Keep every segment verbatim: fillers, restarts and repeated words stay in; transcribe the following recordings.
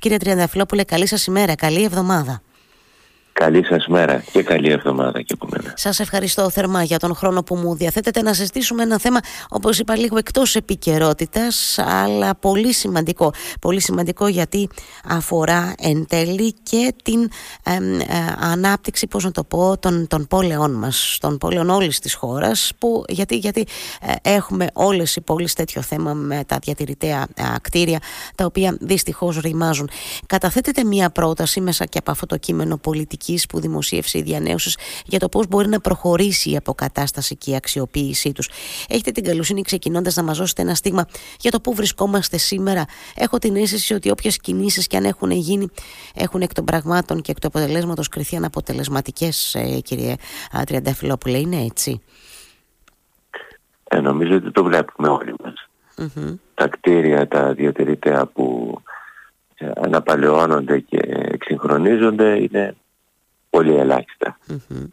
Κύριε Τριανταφυλλόπουλε, καλή σας ημέρα, καλή εβδομάδα. Καλή σας μέρα και καλή εβδομάδα και από μένα. Σας ευχαριστώ θερμά για τον χρόνο που μου διαθέτετε να συζητήσουμε ένα θέμα, όπως είπα, λίγο εκτός επικαιρότητας, αλλά πολύ σημαντικό. Πολύ σημαντικό γιατί αφορά εν τέλει και την ε, ε, ανάπτυξη, πώς να το πω, των, των πόλεων μας, των πόλεων όλης της χώρας, που, γιατί, γιατί ε, έχουμε όλες οι πόλεις τέτοιο θέμα με τα διατηρητέα ε, κτίρια, τα οποία δυστυχώς ρημάζουν. Καταθέτεται μία πρόταση μέσα και από αυτό το κείμενο πολιτική που δημοσίευσε η διαΝΕΟσις για το πώς μπορεί να προχωρήσει η αποκατάσταση και η αξιοποίησή τους. Έχετε την καλοσύνη, ξεκινώντας, να μας δώσετε ένα στίγμα για το πού βρισκόμαστε σήμερα. Έχω την αίσθηση ότι όποιες κινήσεις και αν έχουν γίνει, έχουν εκ των πραγμάτων και εκ του αποτελέσματος κριθεί αναποτελεσματικές, κύριε Τριανταφυλλόπουλε. Είναι έτσι? Ε, νομίζω ότι το βλέπουμε όλοι μας. Mm-hmm. Τα κτίρια, τα διατηρητέα που αναπαλαιώνονται και εξυγχρονίζονται είναι πολύ ελάχιστα. Mm-hmm.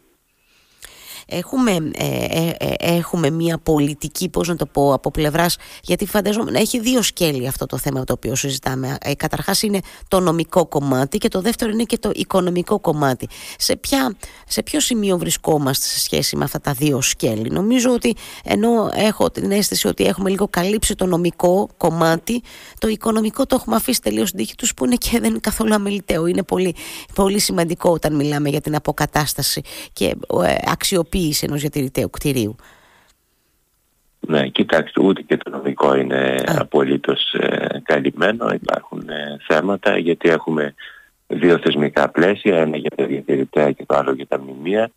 Έχουμε, ε, ε, έχουμε μια πολιτική, πώς να το πω, από πλευράς, γιατί φαντάζομαι να έχει δύο σκέλη αυτό το θέμα το οποίο συζητάμε. Ε, καταρχάς είναι το νομικό κομμάτι και το δεύτερο είναι και το οικονομικό κομμάτι. Σε, ποια, σε ποιο σημείο βρισκόμαστε σε σχέση με αυτά τα δύο σκέλη? Νομίζω ότι, ενώ έχω την αίσθηση ότι έχουμε λίγο καλύψει το νομικό κομμάτι, το οικονομικό το έχουμε αφήσει τελείως στην τύχη τους, που είναι και δεν είναι καθόλου αμεληταίο. Είναι πολύ, πολύ σημαντικό όταν μιλάμε για την αποκατάσταση και ε, αξιοποίηση ενός διατηρηταίου κτηρίου. Ναι, κοιτάξτε, ούτε και το νομικό είναι Α. απολύτως ε, καλυμμένο. Υπάρχουν ε, θέματα, γιατί έχουμε δύο θεσμικά πλαίσια, ένα για τα διατηρηταία και το άλλο για τα μνημεία.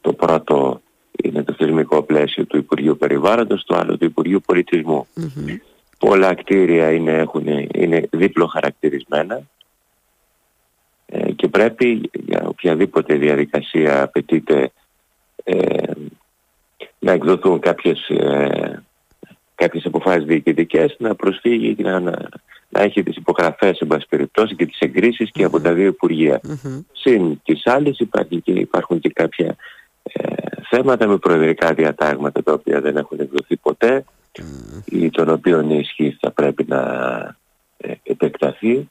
Το πρώτο είναι το θεσμικό πλαίσιο του Υπουργείου Περιβάλλοντος, το άλλο του Υπουργείου Πολιτισμού. Mm-hmm. Πολλά κτίρια είναι, έχουν, είναι δίπλο χαρακτηρισμένα ε, και πρέπει για οποιαδήποτε διαδικασία απαιτείται Ε, να εκδοθούν κάποιες, ε, κάποιες αποφάσεις διοικητικές, να προσφύγει, να, να, να έχει τις υπογραφές, εν πάση περιπτώσει, και τις εγκρίσεις και mm-hmm. από τα δύο Υπουργεία. Mm-hmm. Συν τις άλλες υπάρχουν και, υπάρχουν και κάποια ε, θέματα με προεδρικά διατάγματα, τα οποία δεν έχουν εκδοθεί ποτέ, mm-hmm. ή των οποίων η ισχύ θα πρέπει να ε, επεκταθεί.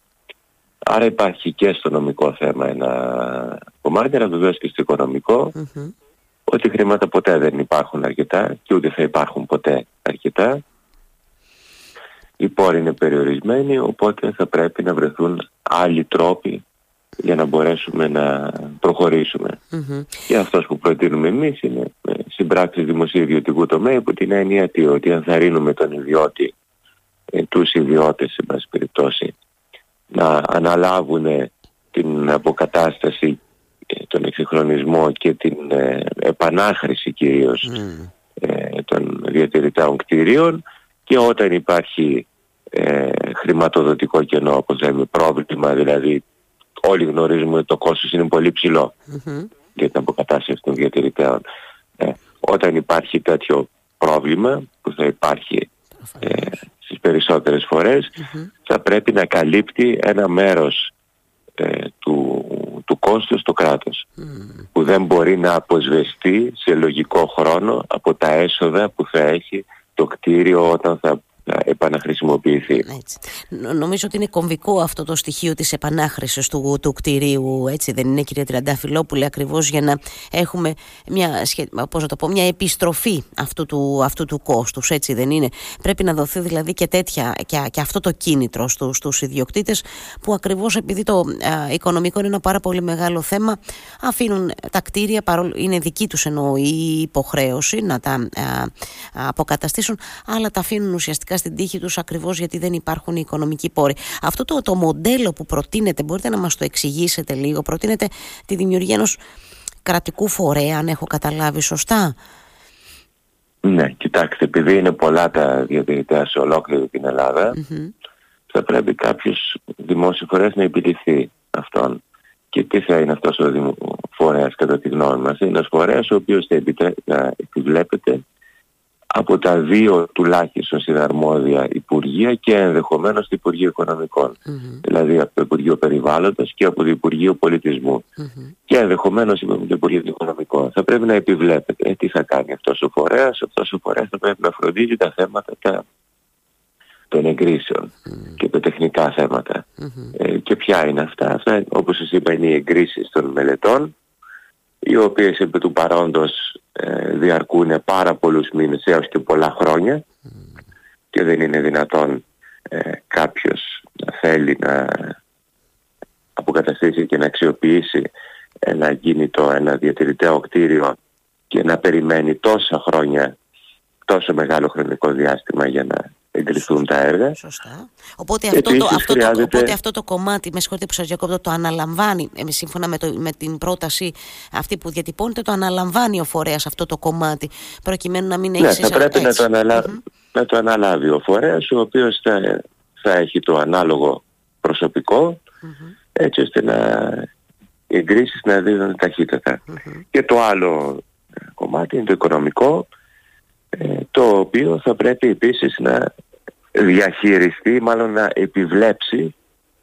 Άρα υπάρχει και στο νομικό θέμα ένα κομμάτι, αλλά βεβαίως και στο οικονομικό. Mm-hmm. Ότι χρήματα ποτέ δεν υπάρχουν αρκετά και ούτε θα υπάρχουν ποτέ αρκετά. Οι πόροι είναι περιορισμένοι, οπότε θα πρέπει να βρεθούν άλλοι τρόποι για να μπορέσουμε να προχωρήσουμε. Mm-hmm. Και αυτός που προτείνουμε εμείς είναι συμπράξεις δημοσίου ιδιωτικού τομέα, που την έννοια ότι ενθαρρύνουμε τον ιδιώτη, τους ιδιώτες, σε πάση περιπτώσει, να αναλάβουν την αποκατάσταση, τον εξυγχρονισμό και την ε, επανάχρηση κυρίως mm. ε, των διατηρητάων κτηρίων, και όταν υπάρχει ε, χρηματοδοτικό κενό, όπως λέμε, πρόβλημα, δηλαδή όλοι γνωρίζουμε ότι το κόστος είναι πολύ ψηλό mm-hmm. για την αποκατάσταση των διατηρητάων. Ε, όταν υπάρχει τέτοιο πρόβλημα, που θα υπάρχει ε, στις περισσότερες φορές, mm-hmm. θα πρέπει να καλύπτει ένα μέρος ε, του του κόστος το κράτος, mm. που δεν μπορεί να αποσβεστεί σε λογικό χρόνο από τα έσοδα που θα έχει το κτίριο όταν θα επαναχρησιμοποιηθεί. Έτσι. Νομίζω ότι είναι κομβικό αυτό το στοιχείο της επανάχρησης του, του κτηρίου, έτσι δεν είναι, κύριε Τριανταφυλλόπουλε, ακριβώς για να έχουμε μια, πώς να το πω, μια επιστροφή αυτού του, αυτού του κόστους, έτσι δεν είναι? Πρέπει να δοθεί δηλαδή και, τέτοια, και, και αυτό το κίνητρο στου, στους ιδιοκτήτες, που ακριβώς επειδή το α, οικονομικό είναι ένα πάρα πολύ μεγάλο θέμα, αφήνουν τα κτίρια, παρόλο είναι δική τους εννοώ η υποχρέωση να τα α, α, αποκαταστήσουν, αλλά τα αφήνουν ουσιαστικά στην τύχη τους, ακριβώς γιατί δεν υπάρχουν οι οικονομικοί πόροι. Αυτό το, το μοντέλο που προτείνεται, μπορείτε να μας το εξηγήσετε λίγο? Προτείνεται τη δημιουργία ενός κρατικού φορέα, αν έχω καταλάβει σωστά. Ναι, κοιτάξτε, επειδή είναι πολλά τα διατηρητέα σε ολόκληρη την Ελλάδα, mm-hmm. θα πρέπει κάποιος δημόσιος φορέας να υπηρεθεί αυτόν. Και τι θα είναι αυτός ο φορέας, κατά τη γνώμη μας? Είναι ένας φορέας ο οποίος θα, επιτρέ... θα επιβλέπεται από τα δύο τουλάχιστον συναρμόδια Υπουργεία και ενδεχομένως το Υπουργείο Οικονομικών. Mm-hmm. Δηλαδή από το Υπουργείο Περιβάλλοντος και από το Υπουργείο Πολιτισμού. Mm-hmm. Και ενδεχομένως από το Υπουργείο Οικονομικών. Θα πρέπει να επιβλέπετε. Ε, τι θα κάνει αυτός ο φορέας? Αυτός ο φορέας θα πρέπει να φροντίζει τα θέματα τα, των εγκρίσεων mm. και τα τεχνικά θέματα. Mm-hmm. Ε, και ποια είναι αυτά. Αυτά, όπως σας είπα, είναι οι εγκρίσεις των μελετών, οι οποίες επί του παρόντος ε, διαρκούν πάρα πολλούς μήνες έως και πολλά χρόνια mm. και δεν είναι δυνατόν ε, κάποιος να θέλει να αποκαταστήσει και να αξιοποιήσει ένα κίνητο, ένα διατηρητέο κτίριο και να περιμένει τόσα χρόνια, τόσο μεγάλο χρονικό διάστημα για να εγκριθούν τα έργα. Σωστά. Οπότε, αυτό, επίσης, το, αυτό, χρειάζεται... το, οπότε αυτό το κομμάτι, με συγχωρείτε που σας διακόπτω, το αναλαμβάνει, εμείς σύμφωνα με, το, με την πρόταση αυτή που διατυπώνεται, το αναλαμβάνει ο φορέας αυτό το κομμάτι, προκειμένου να μην έχει... Ναι, θα πρέπει να το, αναλα... mm-hmm. να το αναλάβει ο φορέας, ο οποίος θα, θα έχει το ανάλογο προσωπικό, mm-hmm. έτσι ώστε να... οι εγκρίσεις να δίνουν ταχύτατα. Mm-hmm. Και το άλλο κομμάτι είναι το οικονομικό, το οποίο θα πρέπει επίσης να διαχειριστεί, μάλλον να επιβλέψει,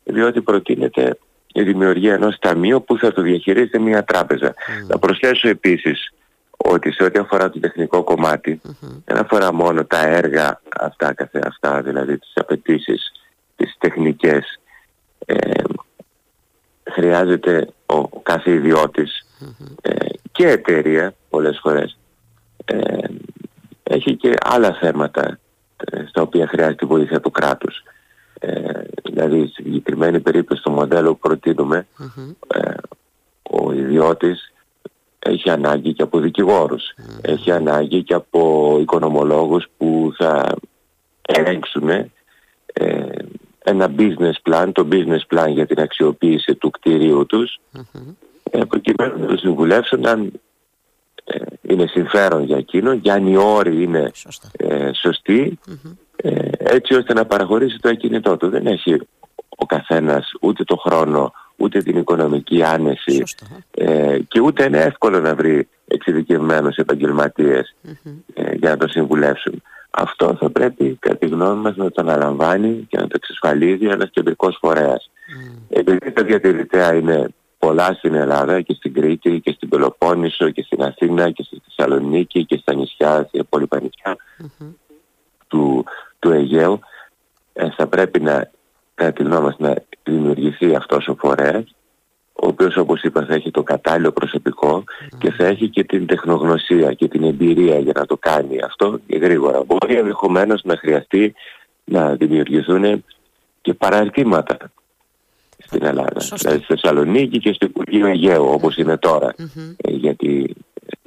διότι προτείνεται η δημιουργία ενός ταμείου που θα το διαχειρίζεται μια τράπεζα. Mm-hmm. Να προσθέσω επίσης ότι σε ό,τι αφορά το τεχνικό κομμάτι, mm-hmm. δεν αφορά μόνο τα έργα αυτά καθεαυτά, δηλαδή τις απαιτήσεις, τις τεχνικές, ε, χρειάζεται ο κάθε ιδιώτης mm-hmm. ε, και εταιρεία πολλές φορές, ε, έχει και άλλα θέματα στα οποία χρειάζεται τη βοήθεια του κράτους. Ε, δηλαδή, στη συγκεκριμένη περίπτωση, το μοντέλο που προτείνουμε, mm-hmm. ε, ο ιδιώτης έχει ανάγκη και από δικηγόρους, mm-hmm. έχει ανάγκη και από οικονομολόγους που θα ελέγξουν ε, ένα business plan, το business plan για την αξιοποίηση του κτηρίου τους, mm-hmm. ε, προκειμένου να τους συμβουλεύσουν αν είναι συμφέρον για εκείνο και αν οι όροι είναι ε, σωστοί, mm-hmm. ε, έτσι ώστε να παραχωρήσει το ακίνητό του. Δεν έχει ο καθένας ούτε το χρόνο, ούτε την οικονομική άνεση ε, και ούτε είναι εύκολο να βρει εξειδικευμένους επαγγελματίες mm-hmm. ε, για να το συμβουλεύσουν. Αυτό θα πρέπει, κατά τη γνώμη μας, να το αναλαμβάνει και να το εξασφαλίζει ένας κεντρικός φορέας. Mm. Επειδή τα διατηρητέα είναι πολλά στην Ελλάδα και στην Κρήτη και στην Πελοπόννησο και στην Αθήνα και στη Θεσσαλονίκη και στα νησιά, στα υπόλοιπα νησιά mm-hmm. του, του Αιγαίου, ε, θα πρέπει να, κατά τη γνώμη μας, να δημιουργηθεί αυτός ο φορέας, ο οποίος, όπως είπα, θα έχει το κατάλληλο προσωπικό mm-hmm. και θα έχει και την τεχνογνωσία και την εμπειρία για να το κάνει αυτό και γρήγορα. Μπορεί ενδεχομένως να χρειαστεί να δημιουργηθούν και παραρτήματα στην Ελλάδα, σωστή. Δηλαδή στη Θεσσαλονίκη και στο Υπουργείο Αιγαίου, όπως είναι τώρα, mm-hmm. ε, γιατί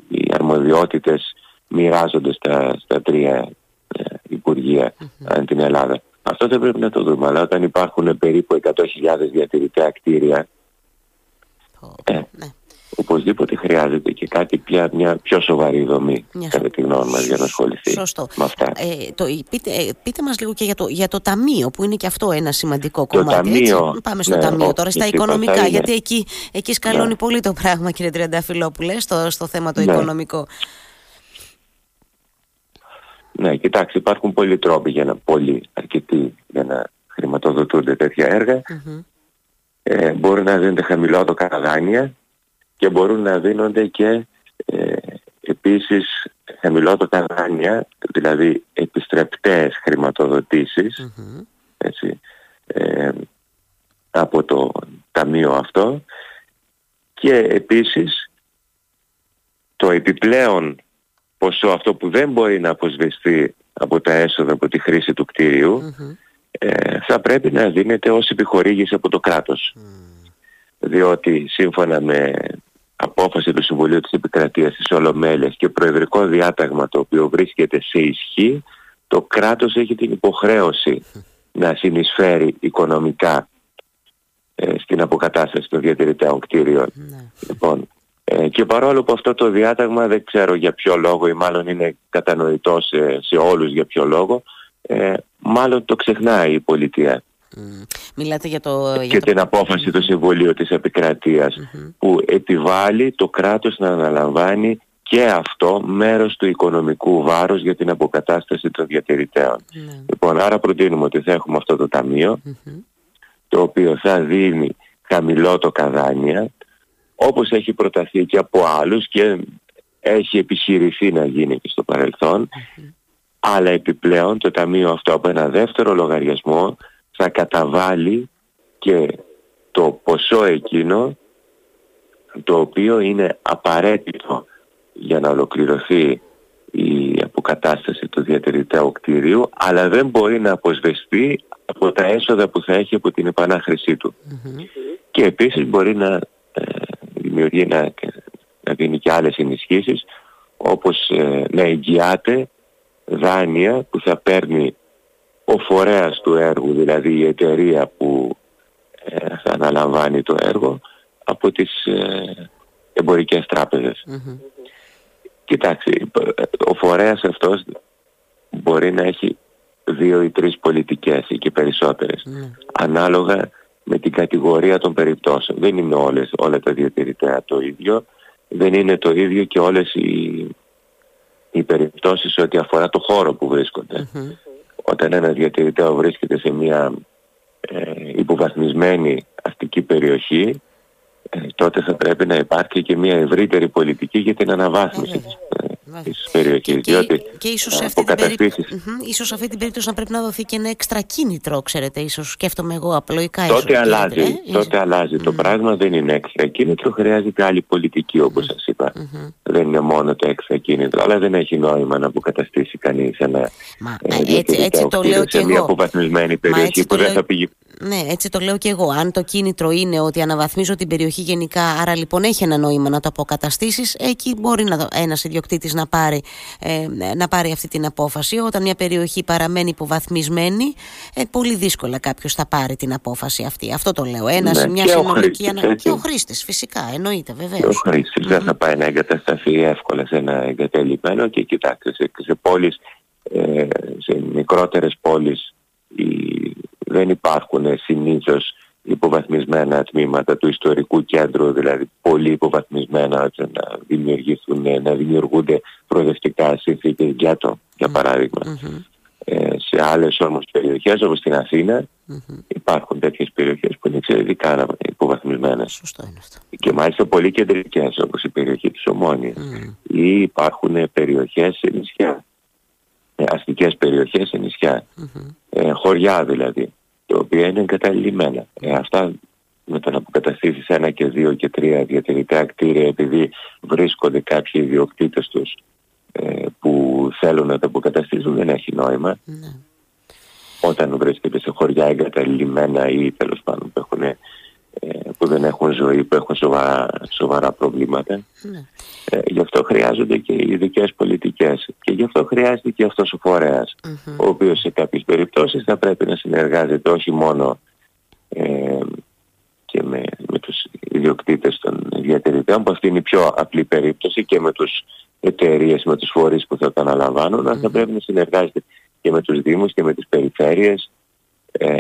οι αρμοδιότητες μοιράζονται στα, στα τρία ε, Υπουργεία mm-hmm. την Ελλάδα. Αυτό δεν πρέπει να το δούμε, αλλά όταν υπάρχουν περίπου εκατό χιλιάδες διατηρητέα κτίρια, oh, ε, ναι. οπωσδήποτε χρειάζεται και κάτι πια, μια πιο σοβαρή δομή, μια... κατά τη γνώμη μας, για να ασχοληθεί Σωστό. με αυτά. Ε, το, πείτε, πείτε μας λίγο και για το, για το ταμείο, που είναι και αυτό ένα σημαντικό το κομμάτι. Ταμείο, έτσι, πάμε στο ναι, ταμείο τώρα, στα οικονομικά, γιατί εκεί, εκεί σκαλώνει ναι. πολύ το πράγμα, κύριε Τριανταφυλλόπουλε, στο, στο θέμα το ναι. οικονομικό. Ναι, κοιτάξτε, υπάρχουν πολλοί τρόποι για να, πολλοί, αρκετοί, για να χρηματοδοτούνται τέτοια έργα. Mm-hmm. Ε, μπορεί να δίνεται χαμηλότοκα δάνεια, και μπορούν να δίνονται και ε, επίσης χαμηλότατα δάνεια, δηλαδή επιστρεπτές χρηματοδοτήσεις mm-hmm. έτσι, ε, από το ταμείο αυτό, και επίσης το επιπλέον ποσό, αυτό που δεν μπορεί να αποσβεστεί από τα έσοδα από τη χρήση του κτίριου mm-hmm. ε, θα πρέπει να δίνεται ως επιχορήγηση από το κράτος. Mm. Διότι σύμφωνα με απόφαση του Συμβουλίου της Επικρατείας της Ολομέλειας και προεδρικό διάταγμα, το οποίο βρίσκεται σε ισχύ, το κράτος έχει την υποχρέωση να συνεισφέρει οικονομικά ε, στην αποκατάσταση των διατηρητέων κτίριων. Ναι. Λοιπόν, ε, και παρόλο που αυτό το διάταγμα δεν ξέρω για ποιο λόγο, ή μάλλον είναι κατανοητό σε, σε όλους για ποιο λόγο, ε, μάλλον το ξεχνάει η πολιτεία. Mm. Μιλάτε για το, και για το... την απόφαση mm. του Συμβουλίου της Επικρατείας mm-hmm. που επιβάλλει το κράτος να αναλαμβάνει και αυτό μέρος του οικονομικού βάρους για την αποκατάσταση των διατηρητέων. Mm. Λοιπόν, άρα προτείνουμε ότι θα έχουμε αυτό το ταμείο mm-hmm. το οποίο θα δίνει χαμηλότοκα δάνεια, όπως έχει προταθεί και από άλλους και έχει επιχειρηθεί να γίνει και στο παρελθόν mm-hmm. Αλλά επιπλέον το Ταμείο αυτό από ένα δεύτερο λογαριασμό θα καταβάλει και το ποσό εκείνο το οποίο είναι απαραίτητο για να ολοκληρωθεί η αποκατάσταση του διατηρηταίου κτηρίου, αλλά δεν μπορεί να αποσβεστεί από τα έσοδα που θα έχει από την επανάχρησή του. Mm-hmm. Και επίσης μπορεί να ε, δημιουργεί να, να δίνει και άλλες ενισχύσεις, όπως ε, να εγγυάται δάνεια που θα παίρνει ο φορέας του έργου, δηλαδή η εταιρεία που ε, θα αναλαμβάνει το έργο, από τις ε, εμπορικές τράπεζες. Mm-hmm. Κοιτάξτε, ο φορέας αυτός μπορεί να έχει δύο ή τρεις πολιτικές ή και περισσότερες, mm. ανάλογα με την κατηγορία των περιπτώσεων. Δεν είναι όλες, όλα τα διατηρητέα το ίδιο, δεν είναι το ίδιο και όλες οι, οι περιπτώσεις ό,τι αφορά το χώρο που βρίσκονται. Mm-hmm. Όταν ένα διατηρητέο βρίσκεται σε μια ε, υποβαθμισμένη αστική περιοχή, τότε θα πρέπει να υπάρχει και μια ευρύτερη πολιτική για την αναβάθμιση ε, της περιοχής. Διότι και ίσως σε αυτή, αποκαταστήσεις... την περί... ίσως σε αυτή την περίπτωση να πρέπει να δοθεί και ένα έξτρα κίνητρο, ξέρετε, ίσως σκέφτομαι εγώ απλοϊκά. Τότε ίσως, αλλάζει, ε, τότε ε, αλλάζει. Mm. Το πράγμα δεν είναι έξτρα κίνητρο, χρειάζεται άλλη πολιτική, όπως mm. σας είπα. Mm-hmm. Δεν είναι μόνο το έξτρα κίνητρο, αλλά δεν έχει νόημα να αποκαταστήσει κανείς ένα ε, διατηρητέο σε μια αποβαθμισμένη περιοχή που δεν θα πηγεί. Ναι, έτσι το λέω και εγώ. Αν το κίνητρο είναι ότι αναβαθμίζω την περιοχή γενικά, άρα λοιπόν έχει ένα νόημα να το αποκαταστήσεις, εκεί μπορεί να, ένας ιδιοκτήτης να πάρει, ε, να πάρει αυτή την απόφαση. Όταν μια περιοχή παραμένει υποβαθμισμένη, ε, πολύ δύσκολα κάποιος θα πάρει την απόφαση αυτή. Αυτό το λέω. Ένας, ναι, μια συνολική αναβάθμιση. Και ο χρήστης, φυσικά, εννοείται, βεβαίως. Και ο χρήστης mm-hmm. δεν θα πάει να εγκατασταθεί εύκολα σε ένα εγκατελειμμένο και κοιτάξτε, σε, σε, πόλεις, ε, σε μικρότερες πόλεις. Δεν υπάρχουν συνήθως υποβαθμισμένα τμήματα του ιστορικού κέντρου, δηλαδή πολύ υποβαθμισμένα, ώστε να δημιουργηθούν, να δημιουργούνται προοδευτικά συνθήκες για το, για παράδειγμα. Mm-hmm. Ε, σε άλλες όμως περιοχές, όπως στην Αθήνα, mm-hmm. υπάρχουν τέτοιες περιοχές που είναι εξαιρετικά υποβαθμισμένες. Σωστό είναι αυτό. Και μάλιστα πολύ κεντρικές, όπως η περιοχή της Ομόνοιας. Mm-hmm. Ή υπάρχουν περιοχές σε νησιά, αστικές περιοχές σε νησιά, mm-hmm. ε, χωριά δηλαδή, τα οποία είναι εγκαταλειμμένα. Ε, αυτά με το να αποκαταστήσεις ένα και δύο και τρία διατηρητά κτίρια, επειδή βρίσκονται κάποιοι ιδιοκτήτες τους ε, που θέλουν να τα αποκαταστήσουν, δεν έχει νόημα. Mm. Όταν βρίσκεται σε χωριά εγκαταλειμμένα ή τέλος πάντων που, έχουν, ε, που δεν έχουν ζωή, που έχουν σοβαρά, σοβαρά προβλήματα. Mm. Ε, γι' αυτό χρειάζονται και ειδικές πολιτικές και γι' αυτό χρειάζεται και αυτός ο φορέας, mm-hmm. ο οποίος σε κάποιες περιπτώσεις θα πρέπει να συνεργάζεται όχι μόνο ε, και με, με τους ιδιοκτήτες των διατηρητών, που αυτή είναι η πιο απλή περίπτωση, και με τους εταιρείες, με τους φορείς που θα τα αναλαμβάνουν, αλλά mm-hmm. θα πρέπει να συνεργάζεται και με τους δήμους και με τις περιφέρειες ε,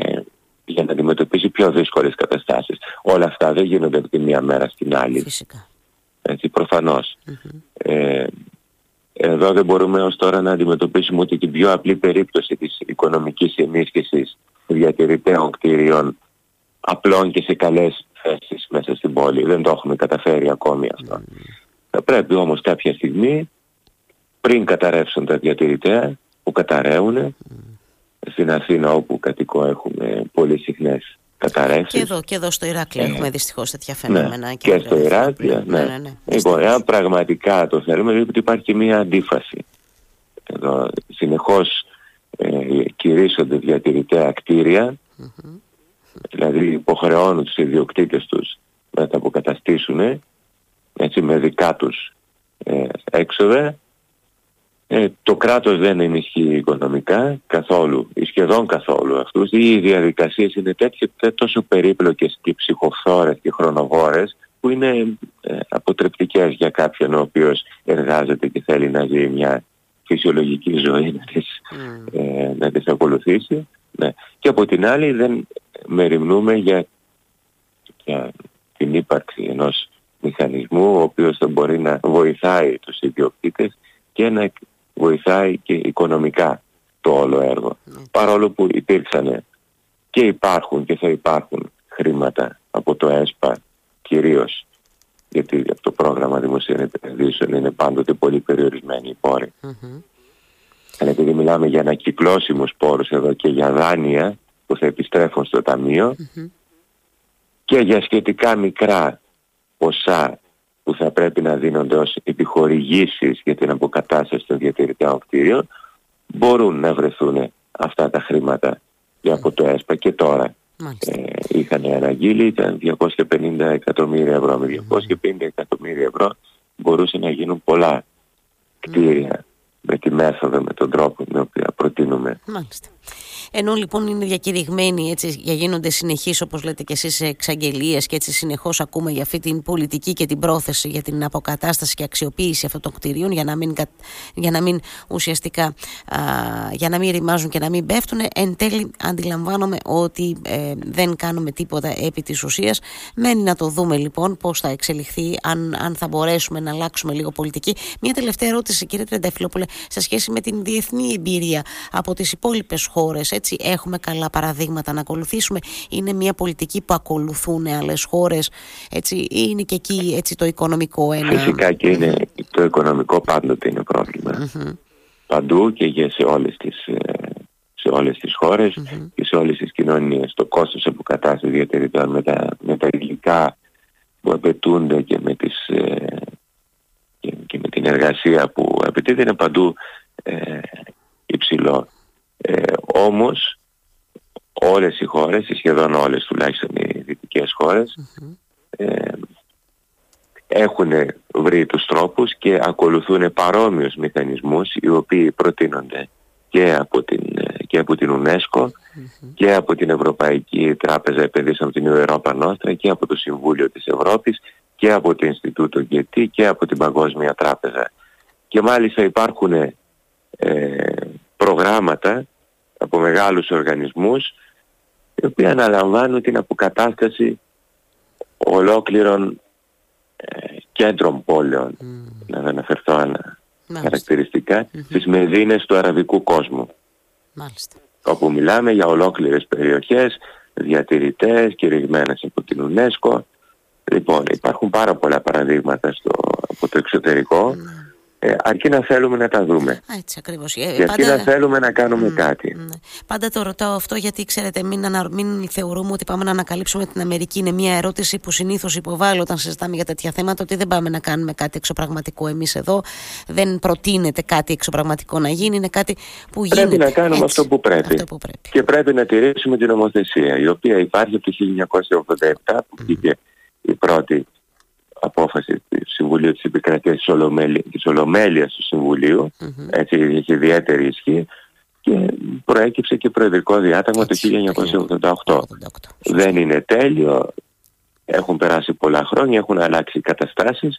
για να αντιμετωπίσει πιο δύσκολες καταστάσεις. Όλα αυτά δεν γίνονται από τη μία μέρα στην άλλη. Φυσικά. Έτσι, προφανώς. Mm-hmm. Ε, εδώ δεν μπορούμε ως τώρα να αντιμετωπίσουμε ούτε την πιο απλή περίπτωση της οικονομικής ενίσχυσης διατηρητέων κτηρίων απλών και σε καλές θέσεις μέσα στην πόλη. Δεν το έχουμε καταφέρει ακόμη αυτό. Mm-hmm. Θα πρέπει όμως κάποια στιγμή, πριν καταρρεύσουν τα διατηρητέα που καταραίουν, mm-hmm. στην Αθήνα όπου κατοικώ έχουμε πολύ συχνές καταρρεύσεις. Και εδώ, και εδώ στο Ηράκλειο ε, έχουμε δυστυχώς τέτοια φαινόμενα. Ναι. Και, και στο Ηράκλειο, ναι. ναι, ναι. Λοιπόν, εάν πραγματικά το θέλουμε, διότι υπάρχει και μία αντίφαση. Εδώ συνεχώς ε, κηρύσσονται διατηρητέα κτίρια, mm-hmm. δηλαδή υποχρεώνουν τους ιδιοκτήτες τους να τα αποκαταστήσουν, έτσι, με δικά τους ε, έξοδα. Ε, το κράτος δεν ενισχύει οικονομικά καθόλου ή σχεδόν καθόλου αυτούς, ή οι διαδικασίες είναι τέτοιες, τόσο περίπλοκες και ψυχοφθόρες και χρονοβόρες, που είναι ε, αποτρεπτικές για κάποιον ο οποίος εργάζεται και θέλει να ζει μια φυσιολογική ζωή, να τις, mm. ε, να τις ακολουθήσει. Ναι. Και από την άλλη δεν μεριμνούμε για, για την ύπαρξη ενός μηχανισμού ο οποίος θα μπορεί να βοηθάει τους ιδιοκτήτες και να βοηθάει και οικονομικά το όλο έργο. Mm. Παρόλο που υπήρξαν και υπάρχουν και θα υπάρχουν χρήματα από το ΕΣΠΑ κυρίως, γιατί από το πρόγραμμα δημοσίων επενδύσεων είναι πάντοτε πολύ περιορισμένοι οι πόροι. Mm-hmm. αλλά επειδή μιλάμε για ανακυκλώσιμους πόρους εδώ και για δάνεια που θα επιστρέφουν στο ταμείο mm-hmm. και για σχετικά μικρά ποσά που θα πρέπει να δίνονται ως επιχορηγήσεις για την αποκατάσταση των διατηρητικών κτηρίων, μπορούν να βρεθούν αυτά τα χρήματα και από το ΕΣΠΑ και τώρα. Ε, είχαν αναγγείλει, ήταν διακόσια πενήντα εκατομμύρια ευρώ. Με διακόσια πενήντα εκατομμύρια ευρώ μπορούσε να γίνουν πολλά κτίρια mm. με τη μέθοδο, με τον τρόπο με οποία προτείνουμε. Μάλιστα. Ενώ λοιπόν είναι διακηρυγμένοι, έτσι, για γίνονται συνεχείς, όπως λέτε και εσείς, εξαγγελίες και έτσι συνεχώς ακούμε για αυτή την πολιτική και την πρόθεση για την αποκατάσταση και αξιοποίηση αυτών των κτηρίων για να μην, για να μην ουσιαστικά α, για να μην ρημάζουν και να μην πέφτουν, εν τέλει αντιλαμβάνομαι ότι ε, δεν κάνουμε τίποτα επί της ουσίας. Μένει να το δούμε λοιπόν πώς θα εξελιχθεί, αν, αν θα μπορέσουμε να αλλάξουμε λίγο πολιτική. Μια τελευταία ερώτηση, κύριε Τριανταφυλλόπουλε, σε σχέση με την διεθνή εμπειρία από τις υπόλοιπες χώρες. Έτσι, έχουμε καλά παραδείγματα να ακολουθήσουμε? Είναι μια πολιτική που ακολουθούν άλλες χώρες, έτσι, ή είναι και εκεί, έτσι, το οικονομικό ένα? Φυσικά και είναι, το οικονομικό πάντοτε είναι πρόβλημα. Mm-hmm. Παντού και σε όλες τις, σε όλες τις χώρες mm-hmm. και σε όλες τις κοινωνίες. Το κόστος αποκατάστασης διατηρητών με τα, με τα υλικά που απαιτούνται και με, τις, και, και με την εργασία που απαιτείται είναι παντού ε, υψηλό. Ε, όμως όλες οι χώρες, σχεδόν όλες τουλάχιστον οι δυτικές χώρες mm-hmm. ε, έχουν βρει τους τρόπους και ακολουθούν παρόμοιους μηχανισμούς οι οποίοι προτείνονται και από την, και από την UNESCO mm-hmm. και από την Ευρωπαϊκή Τράπεζα Επενδύσεων, την Europa Nostra, και από το Συμβούλιο της Ευρώπης και από το Ινστιτούτο ΓΕΤΗ και από την Παγκόσμια Τράπεζα. Και μάλιστα υπάρχουν ε, προγράμματα από μεγάλους οργανισμούς οι οποίοι αναλαμβάνουν την αποκατάσταση ολόκληρων ε, κέντρων πόλεων mm. να αναφερθώ ένα Μάλιστα. χαρακτηριστικά mm-hmm. στις μεδίνες του αραβικού κόσμου. Μάλιστα. Όπου μιλάμε για ολόκληρες περιοχές, διατηρητές, κηρυγμένες από την UNESCO. Λοιπόν, υπάρχουν πάρα πολλά παραδείγματα στο, από το εξωτερικό mm. Ε, αρκεί να θέλουμε να τα δούμε. Α, έτσι ακριβώς. Και αρκεί πάντα... να θέλουμε να κάνουμε mm, κάτι. Mm. Πάντα το ρωτάω αυτό, γιατί ξέρετε, μην, ανα... μην θεωρούμε ότι πάμε να ανακαλύψουμε την Αμερική. Είναι μια ερώτηση που συνήθως υποβάλλω όταν συζητάμε για τέτοια θέματα, ότι δεν πάμε να κάνουμε κάτι εξωπραγματικό εμείς εδώ. Δεν προτείνεται κάτι εξωπραγματικό να γίνει. Είναι κάτι που πρέπει γίνεται. Πρέπει να κάνουμε έτσι, αυτό, που πρέπει. αυτό που πρέπει. Και πρέπει να τηρήσουμε την νομοθεσία, η οποία υπάρχει από το χίλια εννιακόσια ογδόντα επτά, που βγήκε mm. η πρώτη απόφαση του Συμβουλίου της Επικρατείας της, Ολομέλη, της Ολομέλειας του Συμβουλίου, mm-hmm. έτσι έχει ιδιαίτερη ισχύ, και προέκυψε και προεδρικό διάταγμα έτσι, το χίλια εννιακόσια ογδόντα οκτώ. Δεν είναι τέλειο, έχουν περάσει πολλά χρόνια, έχουν αλλάξει καταστάσεις,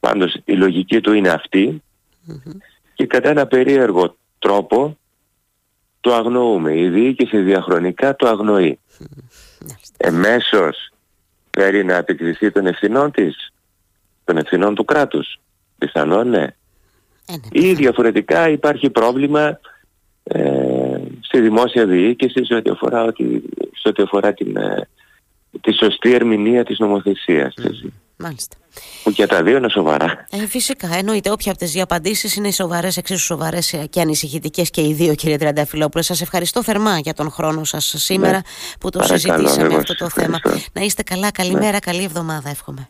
πάντως η λογική του είναι αυτή mm-hmm. και κατά ένα περίεργο τρόπο το αγνοούμε. Η διοίκηση διαχρονικά το αγνοεί. Mm-hmm. Εμέσως θέλει να επικριθεί των ευθυνών της, των ευθυνών του κράτους. Πιθανόν ναι. Ή διαφορετικά υπάρχει πρόβλημα ε, στη δημόσια διοίκηση σε ό,τι αφορά, ότι, σε ό,τι αφορά την, ε, τη σωστή ερμηνεία της νομοθεσίας. Mm. Μάλιστα. Που και τα δύο είναι σοβαρά. Ε, φυσικά. Εννοείται. Όποια από τις δύο απαντήσεις είναι σοβαρές, εξίσου σοβαρές και ανησυχητικές και οι δύο, κύριε Τριανταφυλλόπουλε. Σας ευχαριστώ θερμά για τον χρόνο σας σήμερα ναι. που το Παρακαλώ, συζητήσαμε εγώ, αυτό το θέμα. Ευχαριστώ. Να είστε καλά. Καλημέρα, ναι. καλή εβδομάδα, εύχομαι.